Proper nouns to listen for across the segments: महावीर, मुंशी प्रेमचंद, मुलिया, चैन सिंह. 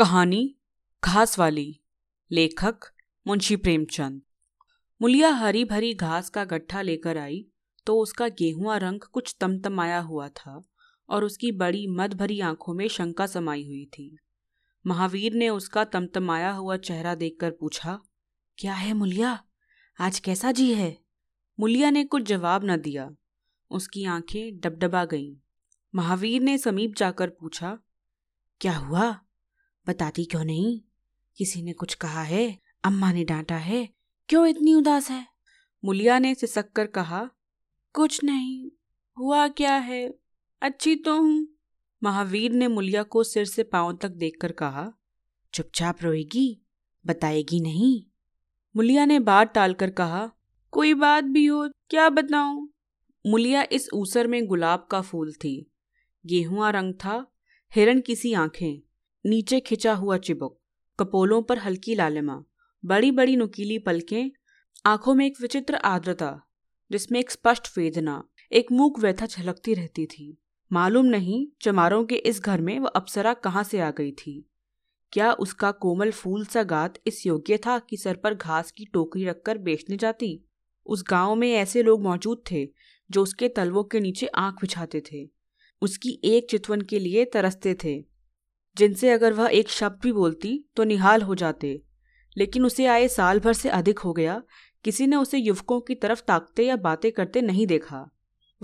कहानी घास वाली। लेखक मुंशी प्रेमचंद। मुलिया हरी भरी घास का गट्ठा लेकर आई तो उसका गेहुआ रंग कुछ तमतमाया हुआ था और उसकी बड़ी मद भरी आंखों में शंका समाई हुई थी। महावीर ने उसका तमतमाया हुआ चेहरा देखकर पूछा, क्या है मुलिया, आज कैसा जी है? मुलिया ने कुछ जवाब न दिया, उसकी आंखें डबडबा गईं। महावीर ने समीप जाकर पूछा, क्या हुआ, बताती क्यों नहीं? किसी ने कुछ कहा है? अम्मा ने डांटा है? क्यों इतनी उदास है? मुलिया ने सिसक कर कहा, कुछ नहीं, हुआ क्या है, अच्छी तो हूँ। महावीर ने मुलिया को सिर से पांव तक देखकर कहा, चुपचाप रोएगी, बताएगी नहीं? मुलिया ने बात टालकर कहा, कोई बात भी हो क्या बताऊं? मुलिया इस ऊसर में गुलाब का फूल थी, गेहुआ रंग था, हिरन किसी आंखें, नीचे खिंचा हुआ चिबुक, कपोलों पर हल्की लालिमा, बड़ी बड़ी नुकीली पलकें, आंखों में एक विचित्र आर्द्रता जिसमें एक स्पष्ट वेदना, एक मूक व्यथा झलकती रहती थी। मालूम नहीं चमारों के इस घर में वह अप्सरा कहाँ से आ गई थी। क्या उसका कोमल फूल सा गात इस योग्य था कि सर पर घास की टोकरी रखकर बेचने जाती? उस गांव में ऐसे लोग मौजूद थे जो उसके तलवों के नीचे आंख बिछाते थे, उसकी एक चितवन के लिए तरसते थे, जिनसे अगर वह एक शब्द भी बोलती तो निहाल हो जाते। लेकिन उसे आए साल भर से अधिक हो गया, किसी ने उसे युवकों की तरफ ताकते या बातें करते नहीं देखा।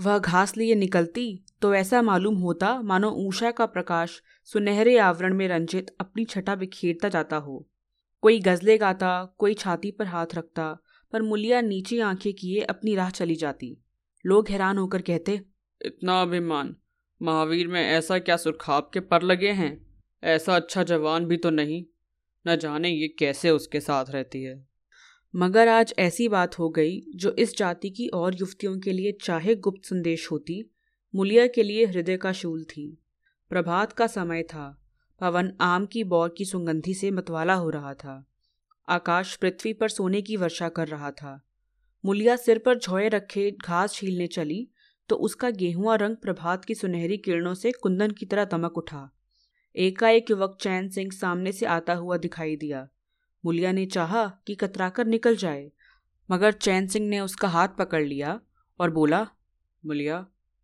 वह घास लिए निकलती तो ऐसा मालूम होता मानो ऊषा का प्रकाश सुनहरे आवरण में रंजित अपनी छटा बिखेरता जाता हो। कोई गजलें गाता, कोई छाती पर हाथ रखता, पर मुलिया नीची आंखें किए अपनी राह चली जाती। लोग हैरान होकर कहते, इतना अभिमान महावीर में, ऐसा क्या सुरखाब के पर लगे हैं, ऐसा अच्छा जवान भी तो नहीं, न जाने ये कैसे उसके साथ रहती है। मगर आज ऐसी बात हो गई जो इस जाति की और युवतियों के लिए चाहे गुप्त संदेश होती, मुलिया के लिए हृदय का शूल थी। प्रभात का समय था, पवन आम की बौर की सुगंधि से मतवाला हो रहा था, आकाश पृथ्वी पर सोने की वर्षा कर रहा था। मुलिया सिर पर झोए रखे घास छीलने चली तो उसका गेहुआ रंग प्रभात की सुनहरी किरणों से कुंदन की तरह दमक उठा। एकाएक युवक चैन सिंह सामने से आता हुआ दिखाई दिया। मुलिया ने चाहा कि कतराकर निकल जाए, मगर चैन सिंह ने उसका हाथ पकड़ लिया और बोला, मुलिया,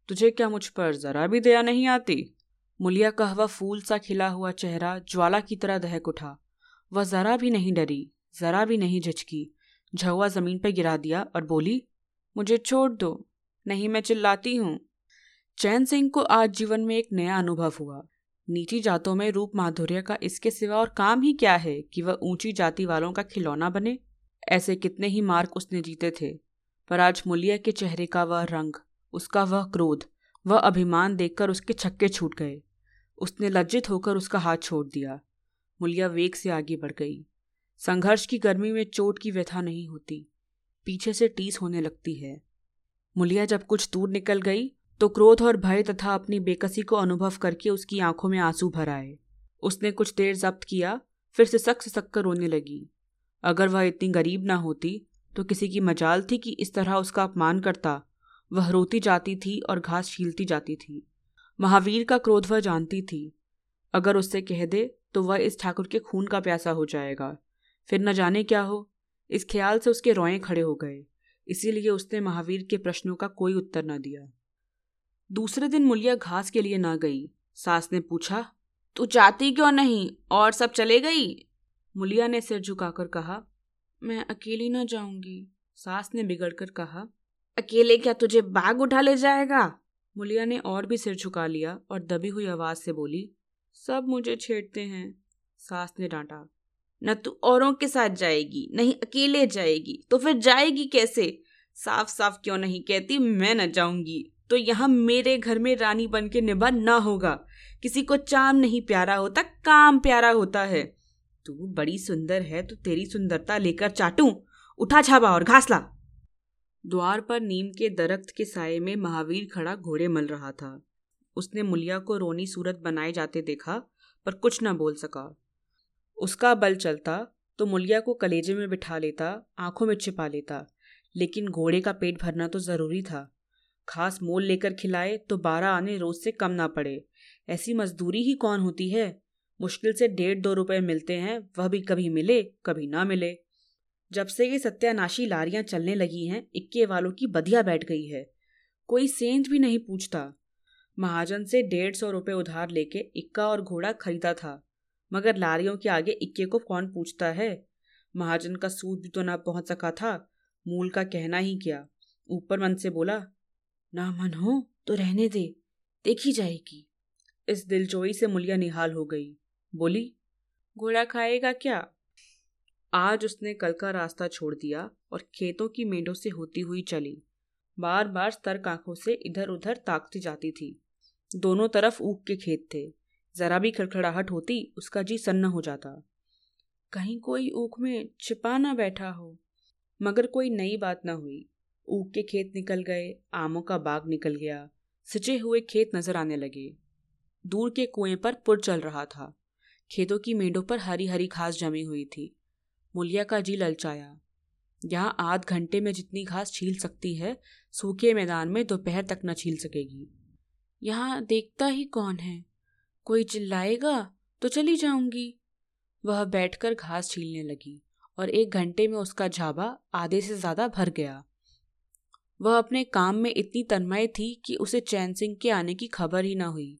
तुझे क्या मुझ पर जरा भी दया नहीं आती? मुलिया का वह फूल सा खिला हुआ चेहरा ज्वाला की तरह दहक उठा। वह जरा भी नहीं डरी, जरा भी नहीं झिझकी, झुआ जमीन पर गिरा दिया और बोली, मुझे छोड़ दो, नहीं मैं चिल्लाती हूँ। चैन सिंह को आज जीवन में एक नया अनुभव हुआ। नीची जातों में रूप माधुर्य का इसके सिवा और काम ही क्या है कि वह ऊंची जाति वालों का खिलौना बने। ऐसे कितने ही मार्क उसने जीते थे, पर आज मुलिया के चेहरे का वह रंग, उसका वह क्रोध, वह अभिमान देखकर उसके छक्के छूट गए। उसने लज्जित होकर उसका हाथ छोड़ दिया। मुलिया वेग से आगे बढ़ गई। संघर्ष की गर्मी में चोट की व्यथा नहीं होती, पीछे से टीस होने लगती है। मुलिया जब कुछ दूर निकल गई तो क्रोध और भय तथा अपनी बेकसी को अनुभव करके उसकी आंखों में आंसू भर आए। उसने कुछ देर जब्त किया, फिर सिसक कर रोने लगी। अगर वह इतनी गरीब ना होती तो किसी की मजाल थी कि इस तरह उसका अपमान करता। वह रोती जाती थी और घास छीलती जाती थी। महावीर का क्रोध वह जानती थी, अगर उससे कह दे तो वह इस ठाकुर के खून का प्यासा हो जाएगा, फिर न जाने क्या हो। इस ख्याल से उसके रोएं खड़े हो गए, इसीलिए उसने महावीर के प्रश्नों का कोई उत्तर न दिया। दूसरे दिन मुलिया घास के लिए ना गई। सास ने पूछा, तू जाती क्यों नहीं, और सब चले गई? मुलिया ने सिर झुकाकर कहा, मैं अकेली ना जाऊंगी। सास ने बिगड़कर कहा, अकेले क्या तुझे बाघ उठा ले जाएगा? मुलिया ने और भी सिर झुका लिया और दबी हुई आवाज से बोली, सब मुझे छेड़ते हैं। सास ने डांटा, न तू औरों के साथ जाएगी, नहीं अकेले जाएगी, तो फिर जाएगी कैसे? साफ साफ क्यों नहीं कहती मैं न जाऊंगी, तो यहाँ मेरे घर में रानी बन के निभा ना होगा। किसी को चाम नहीं प्यारा होता, काम प्यारा होता है। तू बड़ी सुंदर है, तो तेरी सुंदरता लेकर चाटूं? उठा छाबा और घास ला। द्वार पर नीम के दरख्त के साये में महावीर खड़ा घोड़े मल रहा था। उसने मुलिया को रोनी सूरत बनाए जाते देखा, पर कुछ न बोल सका। उसका बल चलता तो मुलिया को कलेजे में बिठा लेता, आंखों में छिपा लेता, लेकिन घोड़े का पेट भरना तो जरूरी था। घास मोल लेकर खिलाए तो 12 आने रोज से कम ना पड़े, ऐसी मजदूरी ही कौन होती है। मुश्किल से 1.5-2 रुपए मिलते हैं, वह भी कभी मिले कभी ना मिले। जब से ये सत्यानाशी लारियां चलने लगी हैं, इक्के वालों की बधिया बैठ गई है। कोई सेंध भी नहीं पूछता। महाजन से 150 रुपए उधार लेके इक्का और घोड़ा खरीदा था, मगर लारियों के आगे इक्के को कौन पूछता है। महाजन का सूद भी तो ना पहुंच सका था। मूल का कहना ही क्या, ऊपर मन से बोला, ना मन हो तो रहने दे, देखी जाएगी। इस दिलजोई से मुलिया निहाल हो गई। बोली, घोड़ा खाएगा क्या। आज उसने कल का रास्ता छोड़ दिया और खेतों की मेंढों से होती हुई चली। बार बार सतर्क आंखों से इधर उधर ताकती जाती थी। दोनों तरफ ऊख के खेत थे। जरा भी खड़खड़ाहट होती उसका जी सन्न हो जाता, कहीं कोई ऊख में छिपा ना बैठा हो। मगर कोई नई बात ना हुई। ऊख के खेत निकल गए, आमों का बाग निकल गया, सिंचे हुए खेत नजर आने लगे। दूर के कुएं पर पुर चल रहा था। खेतों की मेंढों पर हरी हरी घास जमी हुई थी। मुलिया का जी ललचाया। यहाँ आध घंटे में जितनी घास छील सकती है, सूखे मैदान में दोपहर तक न छील सकेगी। यहाँ देखता ही कौन है, कोई चिल्लाएगा तो चली जाऊंगी। वह बैठकर घास छीलने लगी और 1 घंटे में उसका झाबा आधे से ज्यादा भर गया। वह अपने काम में इतनी तन्मय थी कि उसे चैन सिंह के आने की खबर ही न हुई।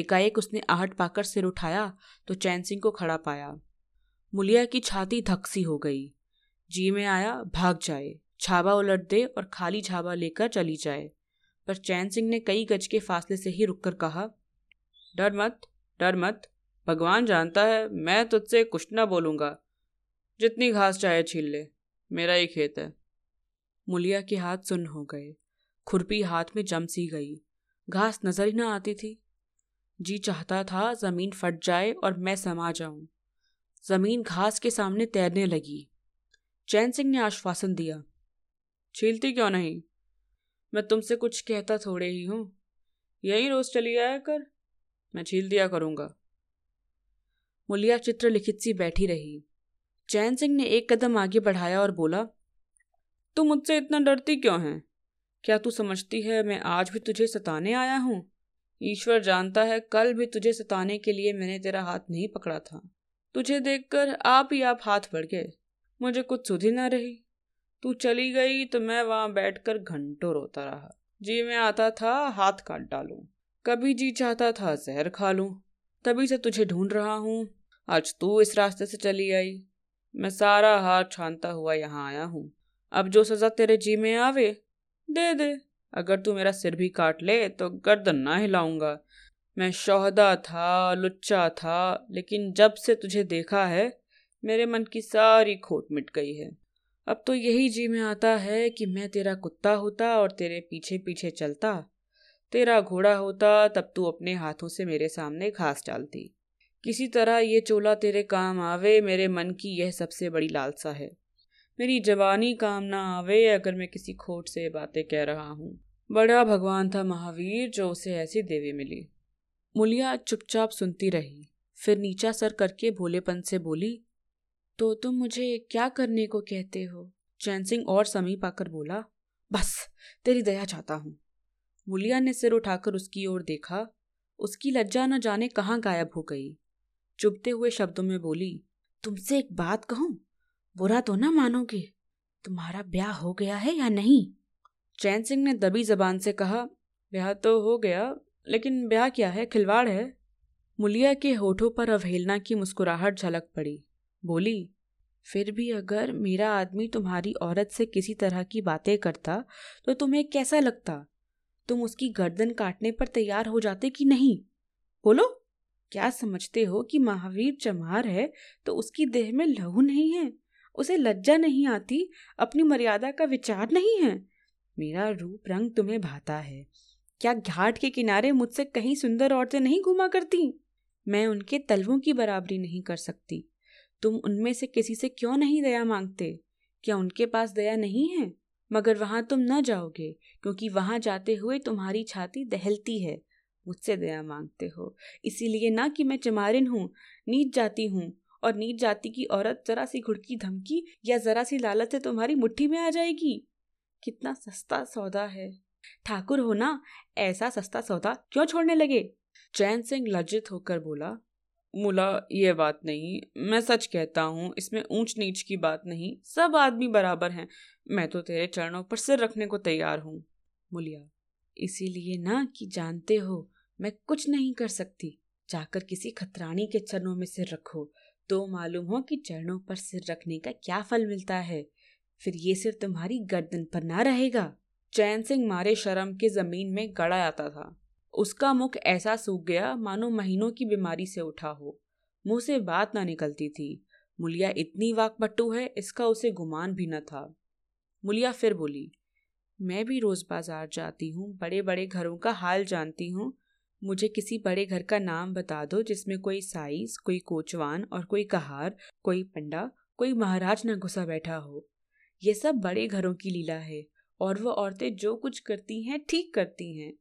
एकाएक उसने आहट पाकर सिर उठाया तो चैन सिंह को खड़ा पाया। मुलिया की छाती धक सी हो गई। जी में आया भाग जाए, छाबा उलट दे और खाली छाबा लेकर चली जाए। पर चैन सिंह ने कई गज के फासले से ही रुककर कहा, डर मत, भगवान जानता है मैं तुझसे कुछ न बोलूँगा। जितनी घास चाहे छील ले, मेरा ही खेत है। मुलिया के हाथ सुन्न हो गए। खुरपी हाथ में जम सी गई। घास नजर ही न आती थी। जी चाहता था जमीन फट जाए और मैं समा जाऊं। जमीन घास के सामने तैरने लगी। चैन सिंह ने आश्वासन दिया, छीलती क्यों नहीं, मैं तुमसे कुछ कहता थोड़े ही हूँ। यही रोज चली आया कर, मैं छील दिया करूँगा। मुलिया चित्रलिखित सी बैठी रही। चैन सिंह ने 1 कदम आगे बढ़ाया और बोला, तू मुझसे इतना डरती क्यों है। क्या तू समझती है मैं आज भी तुझे सताने आया हूँ। ईश्वर जानता है कल भी तुझे सताने के लिए मैंने तेरा हाथ नहीं पकड़ा था। तुझे देखकर आप ही आप हाथ बढ़ गए, मुझे कुछ सुधी ना रही। तू चली गई तो मैं वहाँ बैठकर घंटों रोता रहा। जी मैं आता था हाथ काट डालूं, कभी जी चाहता था जहर खा लूं। तभी से तुझे ढूंढ रहा हूँ। आज तू इस रास्ते से चली आई, मैं सारा हाथ छानता हुआ यहाँ आया हूँ। अब जो सजा तेरे जी में आवे दे दे। अगर तू मेरा सिर भी काट ले तो गर्दन ना हिलाऊंगा। मैं शौहदा था, लुच्चा था, लेकिन जब से तुझे देखा है मेरे मन की सारी खोट मिट गई है। अब तो यही जी में आता है कि मैं तेरा कुत्ता होता और तेरे पीछे पीछे चलता। तेरा घोड़ा होता तब तू अपने हाथों से मेरे सामने घास डालती। किसी तरह ये चोला तेरे काम आवे, मेरे मन की यह सबसे बड़ी लालसा है। मेरी जवानी काम ना आवे अगर मैं किसी खोट से बातें कह रहा हूँ। बड़ा भगवान था महावीर जो उसे ऐसी देवी मिली। मुलिया चुपचाप सुनती रही, फिर नीचा सर करके भोलेपन से बोली, तो तुम मुझे क्या करने को कहते हो। चैन सिंह और समीप आकर बोला, बस तेरी दया चाहता हूँ। मुलिया ने सिर उठाकर उसकी ओर देखा। उसकी लज्जा न जाने कहाँ गायब हो गई। चुभते हुए शब्दों में बोली, तुमसे एक बात कहूँ, बुरा तो ना मानोगे, तुम्हारा ब्याह हो गया है या नहीं। चैन सिंह ने दबी जबान से कहा, ब्याह तो हो गया, लेकिन ब्याह क्या है, खिलवाड़ है। मुलिया के होठों पर अवहेलना की मुस्कुराहट झलक पड़ी। बोली, फिर भी अगर मेरा आदमी तुम्हारी औरत से किसी तरह की बातें करता तो तुम्हें कैसा लगता। तुम उसकी गर्दन काटने पर तैयार हो जाते कि नहीं। बोलो, क्या समझते हो कि महावीर चमार है तो उसकी देह में लहू नहीं है, उसे लज्जा नहीं आती, अपनी मर्यादा का विचार नहीं है। मेरा रूप रंग तुम्हें भाता है क्या। घाट के किनारे मुझसे कहीं सुंदर औरतें नहीं घूमा करती। मैं उनके तलवों की बराबरी नहीं कर सकती। तुम उनमें से किसी से क्यों नहीं दया मांगते। क्या उनके पास दया नहीं है। मगर वहां तुम न जाओगे, क्योंकि वहां जाते हुए तुम्हारी छाती दहलती है। मुझसे दया मांगते हो इसीलिए ना कि मैं चमारिन हूँ, नीच जाती हूँ, और नीच जाति की औरत जरा सी घुड़की धमकी या जरा सी लालच से तुम्हारी मुट्ठी में आ जाएगी। कितना सस्ता सौदा है। ठाकुर हो ना, ऐसा सस्ता सौदा क्यों छोड़ने लगे। चैन सिंह लज्जित होकर बोला, मुला, ये बात नहीं, मैं सच कहता हूँ, इसमें ऊंच नीच की बात नहीं, सब आदमी बराबर हैं। मैं तो तेरे चरणों पर सिर रखने को तैयार हूँ। मुलिया, इसीलिए ना कि जानते हो मैं कुछ नहीं कर सकती, जाकर किसी खतरानी के चरणों में सिर रखो तो मालूम हो कि चरणों पर सिर रखने का क्या फल मिलता है। फिर ये सिर तुम्हारी गर्दन पर ना रहेगा। चैन सिंह मारे शर्म के जमीन में गड़ा आता था। उसका मुख ऐसा सूख गया मानो महीनों की बीमारी से उठा हो। मुंह से बात ना निकलती थी। मुलिया इतनी वाकपटु है, इसका उसे गुमान भी न था। मुलिया फिर बोली, मैं भी रोज बाजार जाती हूँ, बड़े बड़े घरों का हाल जानती हूँ। मुझे किसी बड़े घर का नाम बता दो जिसमें कोई साइस, कोई कोचवान और कोई कहार, कोई पंडा, कोई महाराज न घुसा बैठा हो। ये सब बड़े घरों की लीला है, और वह औरतें जो कुछ करती हैं ठीक करती हैं।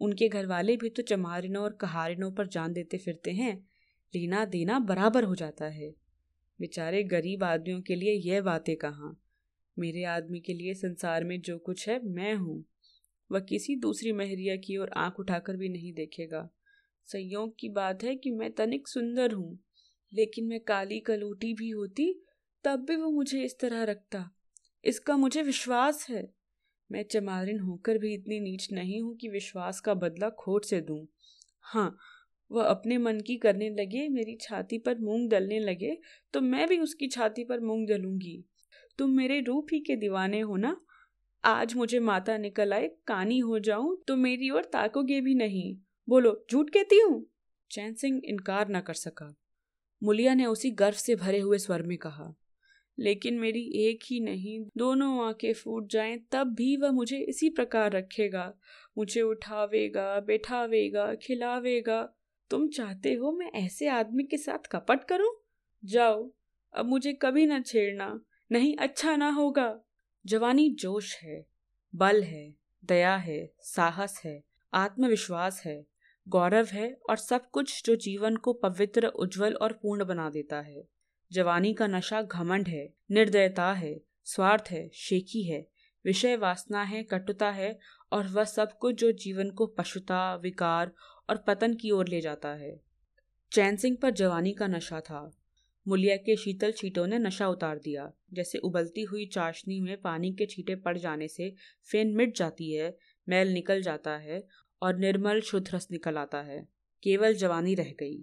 उनके घर वाले भी तो चमारिनों और कहारिनों पर जान देते फिरते हैं, लेना देना बराबर हो जाता है। बेचारे गरीब आदमियों के लिए यह बातें कहाँ। मेरे आदमी के लिए संसार में जो कुछ है मैं हूँ। वह किसी दूसरी महरिया की ओर आंख उठाकर भी नहीं देखेगा। संयोग की बात है कि मैं तनिक सुंदर हूँ, लेकिन मैं काली कलूटी भी होती तब भी वो मुझे इस तरह रखता, इसका मुझे विश्वास है। मैं चमारिन होकर भी इतनी नीच नहीं हूँ कि विश्वास का बदला खोट से दूँ। हाँ, वह अपने मन की करने लगे, मेरी छाती पर मूंग दलने लगे तो मैं भी उसकी छाती पर मूंग दलूंगी। तुम मेरे रूप ही के दीवाने हो ना। आज मुझे माता निकल आए, कानी हो जाऊं तो मेरी ओर ताकोगे भी नहीं। बोलो, झूठ कहती हूँ। चैन सिंह इनकार न कर सका। मुलिया ने उसी गर्व से भरे हुए स्वर में कहा, लेकिन मेरी एक ही नहीं, दोनों आंखें फूट जाएं तब भी वह मुझे इसी प्रकार रखेगा, मुझे उठावेगा, बैठावेगा, खिलावेगा। तुम चाहते हो मैं ऐसे आदमी के साथ कपट करूं? जाओ, अब मुझे कभी न छेड़ना, नहीं अच्छा ना होगा। जवानी जोश है, बल है, दया है, साहस है, आत्मविश्वास है, गौरव है और सब कुछ जो जीवन को पवित्र, उज्जवल और पूर्ण बना देता है। जवानी का नशा घमंड है, निर्दयता है, स्वार्थ है, शेखी है, विषय वासना है, कटुता है और वह सब कुछ जो जीवन को पशुता, विकार और पतन की ओर ले जाता है। चैन सिंह पर जवानी का नशा था। मुलिया के शीतल छींटों ने नशा उतार दिया। जैसे उबलती हुई चाशनी में पानी के छींटे पड़ जाने से फेन मिट जाती है, मैल निकल जाता है और निर्मल शुद्ध रस निकल आता है। केवल जवानी रह गई।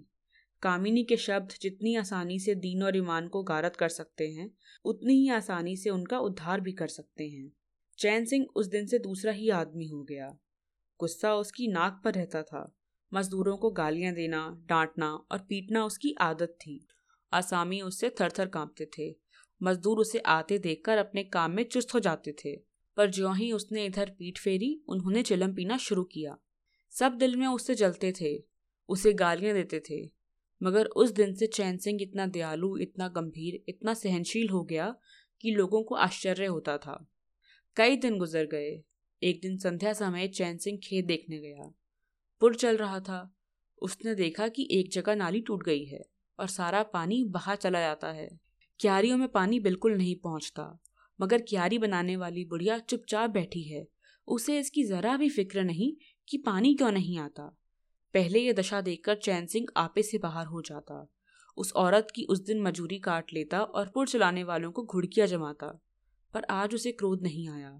कामिनी के शब्द जितनी आसानी से दीन और ईमान को गारत कर सकते हैं, उतनी ही आसानी से उनका उद्धार भी कर सकते हैं। चैन सिंह उस दिन से दूसरा ही आदमी हो गया। गुस्सा उसकी नाक पर रहता था। मजदूरों को गालियां देना, डांटना और पीटना उसकी आदत थी। आसामी उससे थरथर कांपते थे। मजदूर उसे आते देखकर अपने काम में चुस्त हो जाते थे, पर ज्यों ही उसने इधर पीठ फेरी, उन्होंने चिलम पीना शुरू किया। सब दिल में उससे जलते थे, उसे गालियां देते थे, मगर उस दिन से चैन सिंह इतना दयालु, इतना गंभीर, इतना सहनशील हो गया कि लोगों को आश्चर्य होता था। कई दिन गुजर गए। एक दिन संध्या समय चैन सिंह खेत देखने गया। पुर चल रहा था। उसने देखा कि एक जगह नाली टूट गई है और सारा पानी बहा चला जाता है। क्यारियों में पानी बिल्कुल नहीं पहुंचता, मगर क्यारी बनाने वाली बुढ़िया चुपचाप बैठी है। उसे इसकी जरा भी फिक्र नहीं कि पानी क्यों नहीं आता। पहले यह दशा देखकर चैन सिंह आपे से बाहर हो जाता। उस औरत की उस दिन मजूरी काट लेता और पुर चलाने वालों को घुड़कियां जमाता, पर आज उसे क्रोध नहीं आया।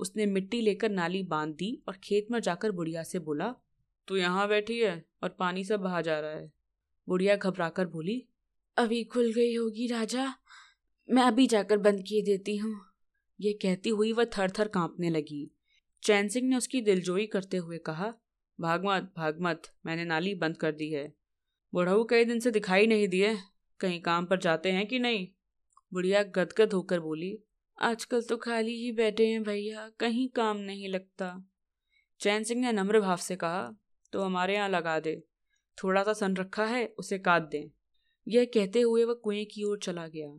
उसने मिट्टी लेकर नाली बांध दी और खेत में जाकर बुढ़िया से बोला, तू यहाँ बैठी है और पानी सब बहा जा रहा है। बुढ़िया घबराकर बोली, अभी खुल गई होगी राजा, मैं अभी जाकर बंद किए देती हूँ। यह कहती हुई वह थर थर काँपने लगी। चैन सिंह ने उसकी दिलजोई करते हुए कहा, भाग मत, मैंने नाली बंद कर दी है। बुढ़ऊ कई दिन से दिखाई नहीं दिए, कहीं काम पर जाते हैं कि नहीं? बुढ़िया गदगद होकर बोली, आजकल तो खाली ही बैठे हैं भैया, कहीं काम नहीं लगता। चैन सिंह ने नम्र भाव से कहा, तो हमारे यहाँ लगा दे, थोड़ा सा सन रखा है, उसे काट दें। यह कहते हुए वह कुएं की ओर चला गया।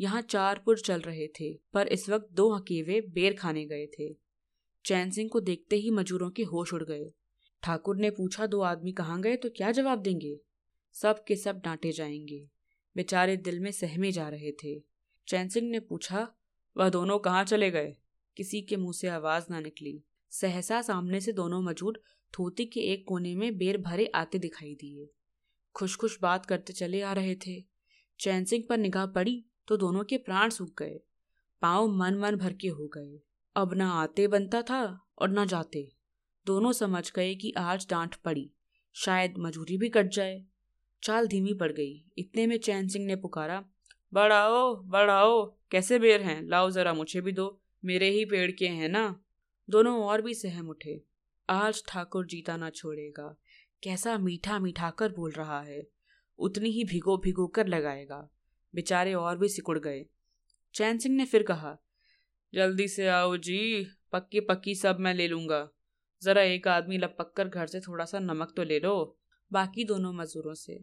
यहाँ 4 पुर चल रहे थे, पर इस वक्त 2 हकेवे बेर खाने गए थे। चैन सिंह को देखते ही मजूरों के होश उड़ गए। ठाकुर ने पूछा, 2 आदमी कहाँ गए तो क्या जवाब देंगे? सब के सब डांटे जाएंगे। बेचारे दिल में सहमे जा रहे थे। चैन सिंह ने पूछा, वह दोनों कहाँ चले गए? किसी के मुंह से आवाज ना निकली। सहसा सामने से दोनों मजूर धोती के एक कोने में बेर भरे आते दिखाई दिए। खुश खुश बात करते चले आ रहे थे। चैन सिंह पर निगाह पड़ी तो दोनों के प्राण सूख गए, पाँव मन मन भर के हो गए। अब ना आते बनता था और ना जाते। दोनों समझ गए कि आज डांट पड़ी, शायद मजूरी भी कट जाए। चाल धीमी पड़ गई। इतने में चैन सिंह ने पुकारा, बढ़ाओ बढ़ाओ, कैसे बेर हैं, लाओ जरा मुझे भी दो, मेरे ही पेड़ के हैं ना। दोनों और भी सहम उठे। आज ठाकुर जीता ना छोड़ेगा, कैसा मीठा मीठा कर बोल रहा है, उतनी ही भिगो भिगो कर लगाएगा। बेचारे और भी सिकुड़ गए। चैन सिंह ने फिर कहा, जल्दी से आओ जी, पक्की पक्की सब मैं ले लूँगा, ज़रा एक आदमी लपक कर घर से थोड़ा सा नमक तो ले लो बाकी दोनों मजदूरों से।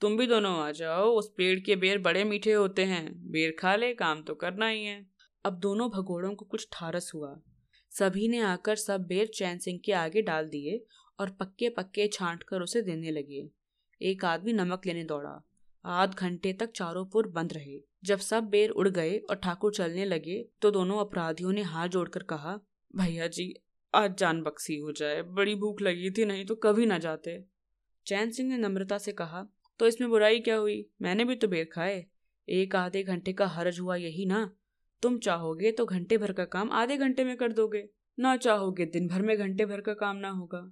तुम भी दोनों आ जाओ, उस पेड़ के बेर बड़े मीठे होते हैं, बेर खा ले, काम तो करना ही है। अब दोनों भगोड़ों को कुछ ठारस हुआ। सभी ने आकर सब बेर चैन सिंह के आगे डाल दिए और पक्के पक्के छांट कर उसे देने लगे। एक आदमी नमक लेने दौड़ा। आध घंटे तक चारों पुर बंद रहे। जब सब बेर उड़ गए और ठाकुर चलने लगे तो दोनों अपराधियों ने हाथ जोड़कर कहा, भैया जी आज जान बख्शी हो जाए, बड़ी भूख लगी थी, नहीं तो कभी ना जाते। चैन सिंह ने नम्रता से कहा, तो इसमें बुराई क्या हुई, मैंने भी तो बेर खाए। एक आधे घंटे का हर्ज हुआ यही ना, तुम चाहोगे तो घंटे भर का काम आधे घंटे में कर दोगे, ना चाहोगे दिन भर में घंटे भर का काम ना होगा।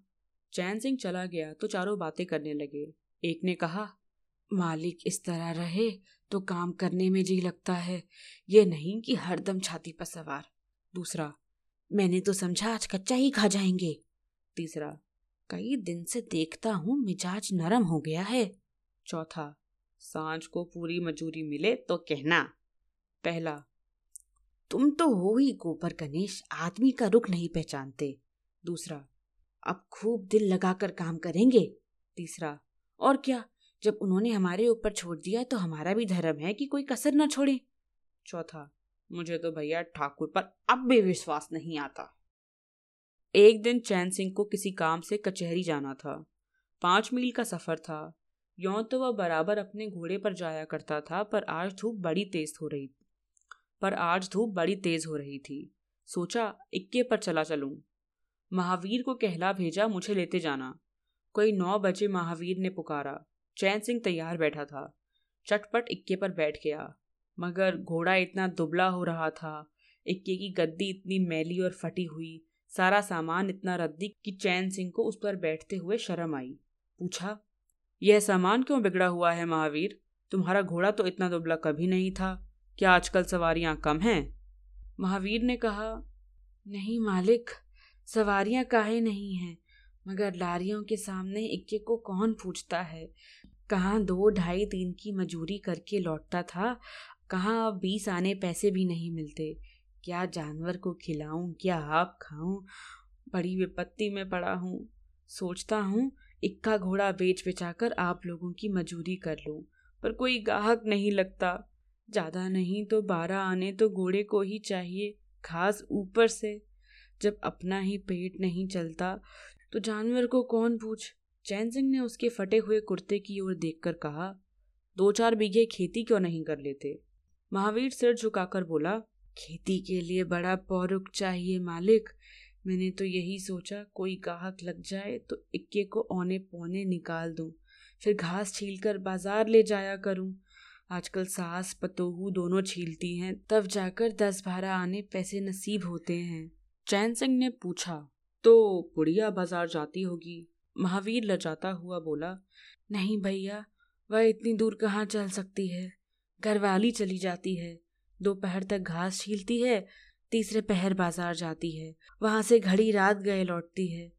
चैन सिंह चला गया तो चारों बातें करने लगे। एक ने कहा, मालिक इस तरह रहे तो काम करने में जी लगता है, ये नहीं कि हरदम छाती पर सवार। दूसरा, मैंने तो समझा आज कच्चा ही खा जाएंगे। तीसरा, कई दिन से देखता हूँ मिजाज नरम हो गया है। चौथा, सांझ को पूरी मजूरी मिले तो कहना। पहला, तुम तो हो ही गोबर गणेश, आदमी का रुख नहीं पहचानते। दूसरा, अब खूब दिल लगाकर काम करेंगे। तीसरा, और क्या, जब उन्होंने हमारे ऊपर छोड़ दिया तो हमारा भी धर्म है कि कोई कसर न छोड़े। चौथा, मुझे तो भैया ठाकुर पर अब भी विश्वास नहीं आता। एक दिन चैन सिंह को किसी काम से कचहरी जाना था। 5 मील का सफर था। यों तो वह बराबर अपने घोड़े पर जाया करता था, पर आज धूप बड़ी तेज हो रही थी। सोचा इक्के पर चला चलूं। महावीर को कहला भेजा, मुझे लेते जाना। कोई 9 बजे महावीर ने पुकारा। चैन सिंह तैयार बैठा था। चटपट इक्के पर बैठ गया, मगर घोड़ा इतना दुबला हो रहा था, इक्के की गद्दी इतनी मैली और फटी हुई, सारा सामान इतना रद्दी कि चैन सिंह को उस पर बैठते हुए शर्म आई। पूछा, यह सामान क्यों बिगड़ा हुआ है महावीर? तुम्हारा घोड़ा तो इतना दुबला कभी नहीं था, क्या आजकल सवारियां कम हैं? महावीर ने कहा, नहीं मालिक, सवारियां काहे नहीं हैं, मगर लारियों के सामने इक्के को कौन पूछता है। कहाँ 2-2.5-3 की मजूरी करके लौटता था, कहाँ अब 20 आने पैसे भी नहीं मिलते। क्या जानवर को खिलाऊं, क्या आप खाऊं, बड़ी विपत्ति में पड़ा हूँ। सोचता हूँ इक्का घोड़ा बेच बेचा कर आप लोगों की मजूरी कर लूं, पर कोई गाहक नहीं लगता। ज़्यादा नहीं तो 12 आने तो घोड़े को ही चाहिए, खास ऊपर से। जब अपना ही पेट नहीं चलता तो जानवर को कौन पूछ। चैन सिंह ने उसके फटे हुए कुर्ते की ओर देखकर कहा, 2-4 बीघे खेती क्यों नहीं कर लेते? महावीर सिर झुकाकर बोला, खेती के लिए बड़ा पौरुख चाहिए मालिक, मैंने तो यही सोचा कोई गाहक लग जाए तो इक्के को औने पौने निकाल दूं, फिर घास छीलकर बाजार ले जाया करूं। आजकल सास पतोहू दोनों छीलती हैं, तब जाकर 10-12 आने पैसे नसीब होते हैं। चैन सिंह ने पूछा, तो बुढ़िया बाजार जाती होगी? महावीर लजाता हुआ बोला, नहीं भैया, वह इतनी दूर कहाँ चल सकती है, घरवाली चली जाती है, 2 पहर तक घास छीलती है, 3 पहर बाजार जाती है, वहाँ से घड़ी रात गए लौटती है,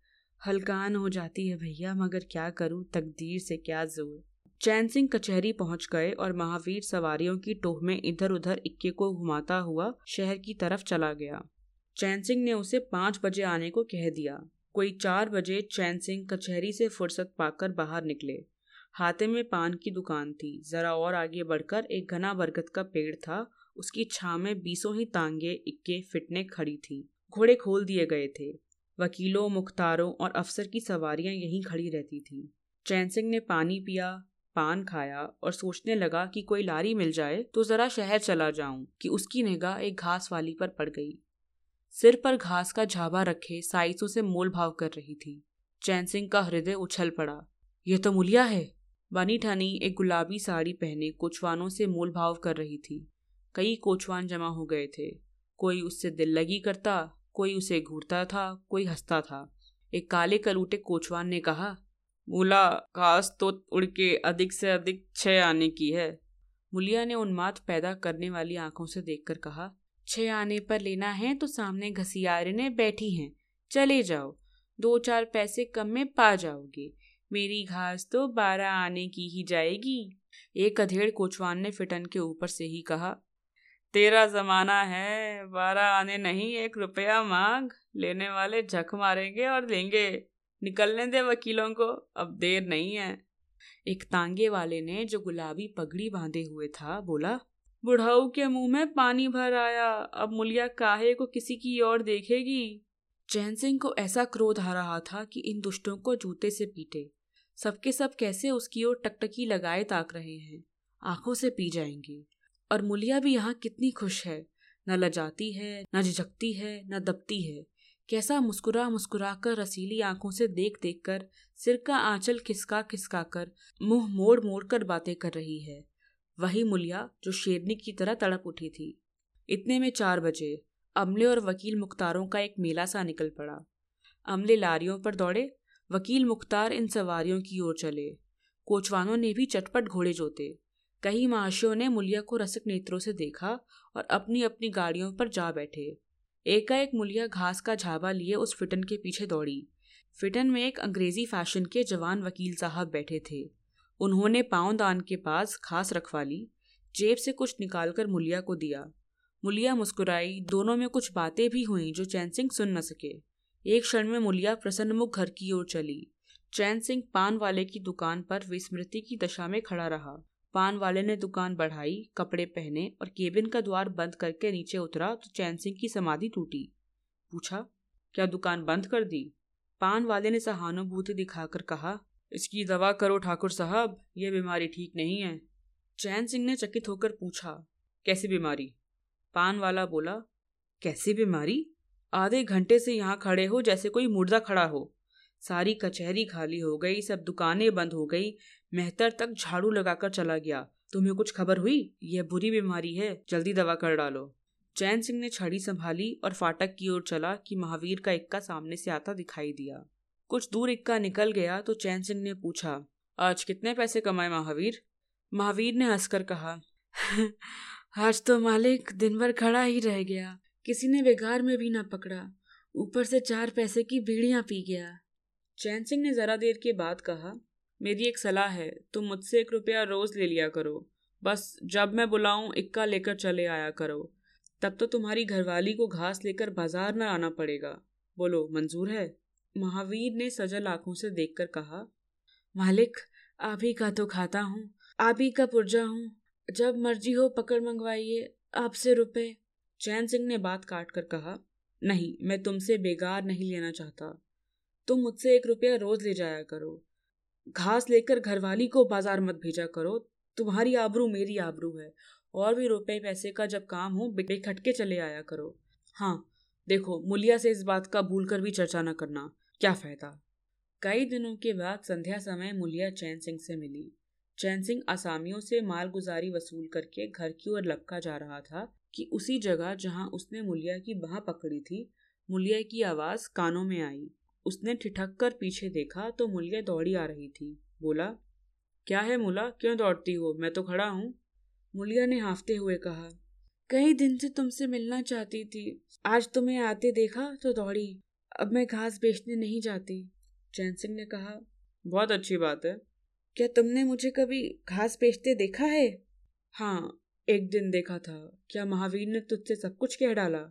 हलकान हो जाती है भैया, मगर क्या करूँ, तकदीर से क्या जोर। चैन सिंह कचहरी पहुँच गए और महावीर सवारियों की टोह में इधर उधर इक्के को घुमाता हुआ शहर की तरफ चला गया। चैन सिंह ने उसे 5 बजे आने को कह दिया। कोई 4 बजे चैन सिंह कचहरी से फुर्सत पाकर बाहर निकले। हाथे में पान की दुकान थी। जरा और आगे बढ़कर एक घना बरगद का पेड़ था, उसकी छां में 20 ही तांगे इक्के फिटने खड़ी थी। घोड़े खोल दिए गए थे। वकीलों, मुख्तारों और अफसर की सवारियां यहीं खड़ी रहती थीं। चैन सिंह ने पानी पिया, पान खाया और सोचने लगा कि कोई लारी मिल जाए तो जरा शहर चला जाऊं, कि उसकी निगाह एक घास वाली पर पड़ गई। सिर पर घास का झाबा रखे साइसों से मोल भाव कर रही थी। चैन सिंह का हृदय उछल पड़ा। यह तो मुलिया है। वानी ठानी एक गुलाबी साड़ी पहने कोचवानों से मोल भाव कर रही थी। कई कोचवान जमा हो गए थे। कोई उससे दिल लगी करता, कोई उसे घूरता था, कोई हंसता था। एक काले कलूटे कोचवान ने कहा, मूला काश तो उड़ के अधिक से अधिक 6 आने की है। मुलिया ने उन्माद पैदा करने वाली आंखों से देखकर कहा, 6 आने पर लेना है तो सामने घसियारे ने बैठी हैं, चले जाओ, 2-4 पैसे कम में पा जाओगे। मेरी घास तो 12 आने की ही जाएगी। एक अधेड़ कोचवान ने फिटन के ऊपर से ही कहा, तेरा जमाना है, 12 आने नहीं, 1 रुपया मांग, लेने वाले झक मारेंगे और देंगे। निकलने दे वकीलों को, अब देर नहीं है। एक तांगे वाले ने जो गुलाबी पगड़ी बांधे हुए था बोला, बुढ़ाऊ के मुंह में पानी भर आया, अब मुलिया काहे को किसी की ओर देखेगी। चैन सिंह को ऐसा क्रोध आ रहा था कि इन दुष्टों को जूते से पीटे। सबके सब कैसे उसकी ओर टकटकी लगाए ताक रहे हैं, आंखों से पी जाएंगे। और मुलिया भी यहाँ कितनी खुश है, न लजाती है, न झिझकती है, न दबती है। कैसा मुस्कुरा मुस्कुरा कर रसीली आंखों से देख देख कर, सिर का आंचल खिसका खिसका कर, मुंह मोड़ मोड़ कर बातें कर रही है। वही मुलिया जो शेरनी की तरह तड़प उठी थी। इतने में 4 बजे अमले और वकील मुख्तारों का एक मेला सा निकल पड़ा। अमले लारियों पर दौड़े, वकील मुख्तार इन सवारियों की ओर चले। कोचवानों ने भी चटपट घोड़े जोते। कई महाशियों ने मुलिया को रसिक नेत्रों से देखा और अपनी अपनी गाड़ियों पर जा बैठे। एकाएक मुलिया घास का झाबा लिए उस फिटन के पीछे दौड़ी। फिटन में एक अंग्रेजी फैशन के जवान वकील साहब बैठे थे। उन्होंने पाँवदान के पास घास रखवा ली, जेब से कुछ निकालकर मुलिया को दिया। मुलिया मुस्कुराई। दोनों में कुछ बातें भी हुईं जो चैन सिंह सुन न सके। एक क्षण में मुलिया प्रसन्नमुख घर की ओर चली। चैन सिंह पान वाले की दुकान पर विस्मृति की दशा में खड़ा रहा। पान वाले ने दुकान बढ़ाई, कपड़े पहने और केबिन का द्वार बंद करके नीचे उतरा तो चैन सिंह की समाधि टूटी। पूछा, क्या दुकान बंद कर दी? पान वाले ने सहानुभूति दिखाकर कहा, इसकी दवा करो ठाकुर साहब, यह बीमारी ठीक नहीं है। चैन सिंह ने चकित होकर पूछा, कैसी बीमारी? पान वाला बोला, कैसी बीमारी? आधे घंटे से यहाँ खड़े हो जैसे कोई मुर्दा खड़ा हो। सारी कचहरी खाली हो गई, सब दुकानें बंद हो गई, मेहतर तक झाड़ू लगाकर चला गया। तुम्हें कुछ खबर हुई? यह बुरी बीमारी है, जल्दी दवा कर डालो। चैन सिंह ने छड़ी संभाली और फाटक की ओर चला कि महावीर का इक्का सामने से आता दिखाई दिया। कुछ दूर इक्का निकल गया तो चैन सिंह ने पूछा, आज कितने पैसे कमाए महावीर? महावीर ने हंसकर कहा, आज तो मालिक दिन भर खड़ा ही रह गया, किसी ने बेगार में भी ना पकड़ा, ऊपर से 4 पैसे की बीड़ियां पी गया। चैन सिंह ने जरा देर के बाद कहा, मेरी एक सलाह है, तुम मुझसे 1 रुपया रोज ले लिया करो, बस जब मैं बुलाऊं इक्का लेकर चले आया करो, तब तो तुम्हारी घरवाली को घास लेकर बाजार न आना पड़ेगा। बोलो, मंजूर है? महावीर ने सजल आंखों से देखकर कहा, मालिक आप ही का तो खाता हूँ, आप ही का पुर्जा हूँ, जब मर्जी हो पकड़ मंगवाइए, आपसे रुपए। चैन सिंह ने बात काट कर कहा, नहीं, मैं तुमसे बेगार नहीं लेना चाहता, तुम मुझसे 1 रुपया रोज ले जाया करो, घास लेकर घरवाली को बाजार मत भेजा करो, तुम्हारी आबरू मेरी आबरू है, और भी रुपए पैसे का जब काम हो बेखटके चले आया करो। हाँ देखो, मुलिया से इस बात का भूल कर भी चर्चा न करना, क्या फायदा। कई दिनों के बाद संध्या समय मुलिया चैन सिंह से मिली। चैन सिंह आसामियों से मालगुजारी वसूल करके घर की ओर लपका जा रहा था कि उसी जगह जहाँ उसने मुलिया की बाह पकड़ी थी, मुलिया की आवाज़ कानों में आई। उसने ठिठक कर पीछे देखा तो मुलिया दौड़ी आ रही थी। बोला, क्या है मुला, क्यों दौड़ती हो, मैं तो खड़ा हूँ। मुलिया ने हांफते हुए कहा, कई दिन से तुमसे मिलना चाहती थी, आज तुम्हें आते देखा तो दौड़ी, अब मैं घास बेचने नहीं जाती। चैन सिंह ने कहा, बहुत अच्छी बात है। क्या तुमने मुझे कभी घास बेचते देखा है? हाँ, एक दिन देखा था। क्या महावीर ने तुझसे सब कुछ कह डाला?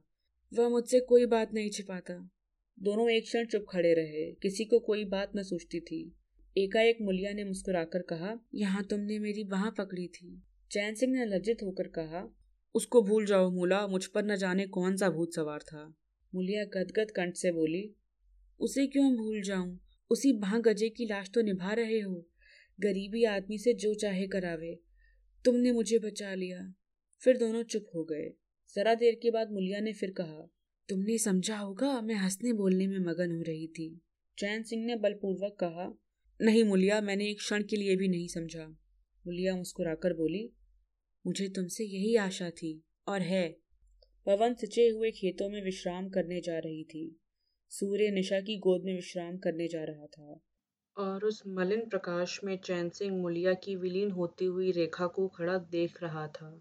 वह मुझसे कोई बात नहीं छिपाता। दोनों एक क्षण चुप खड़े रहे, किसी को कोई बात न सूझती थी। एकाएक मुलिया ने मुस्कुराकर कहा, यहाँ तुमने मेरी बाह पकड़ी थी। चैन सिंह ने लज्जित होकर कहा, उसको भूल जाओ मूला, मुझ पर न जाने कौन सा भूत सवार था। मुलिया गदगद कंठ से बोली, उसे क्यों भूल जाऊं, उसी बाह गजे की लाश तो निभा रहे हो, गरीबी आदमी से जो चाहे करावे, तुमने मुझे बचा लिया। फिर दोनों चुप हो गए। जरा देर के बाद मुलिया ने फिर कहा, तुमने समझा होगा, मैं हंसने बोलने में मगन हो रही थी। चैन सिंह ने बलपूर्वक कहा, नहीं मुलिया, मैंने एक क्षण के लिए भी नहीं समझा। मुलिया मुस्कुराकर बोली, मुझे तुमसे यही आशा थी और है। पवन सिंचे हुए खेतों में विश्राम करने जा रही थी। सूर्य निशा की गोद में विश्राम करने जा रहा था और उस मलिन प्रकाश में चैन सिंह मुलिया की विलीन होती हुई रेखा को खड़ा देख रहा था।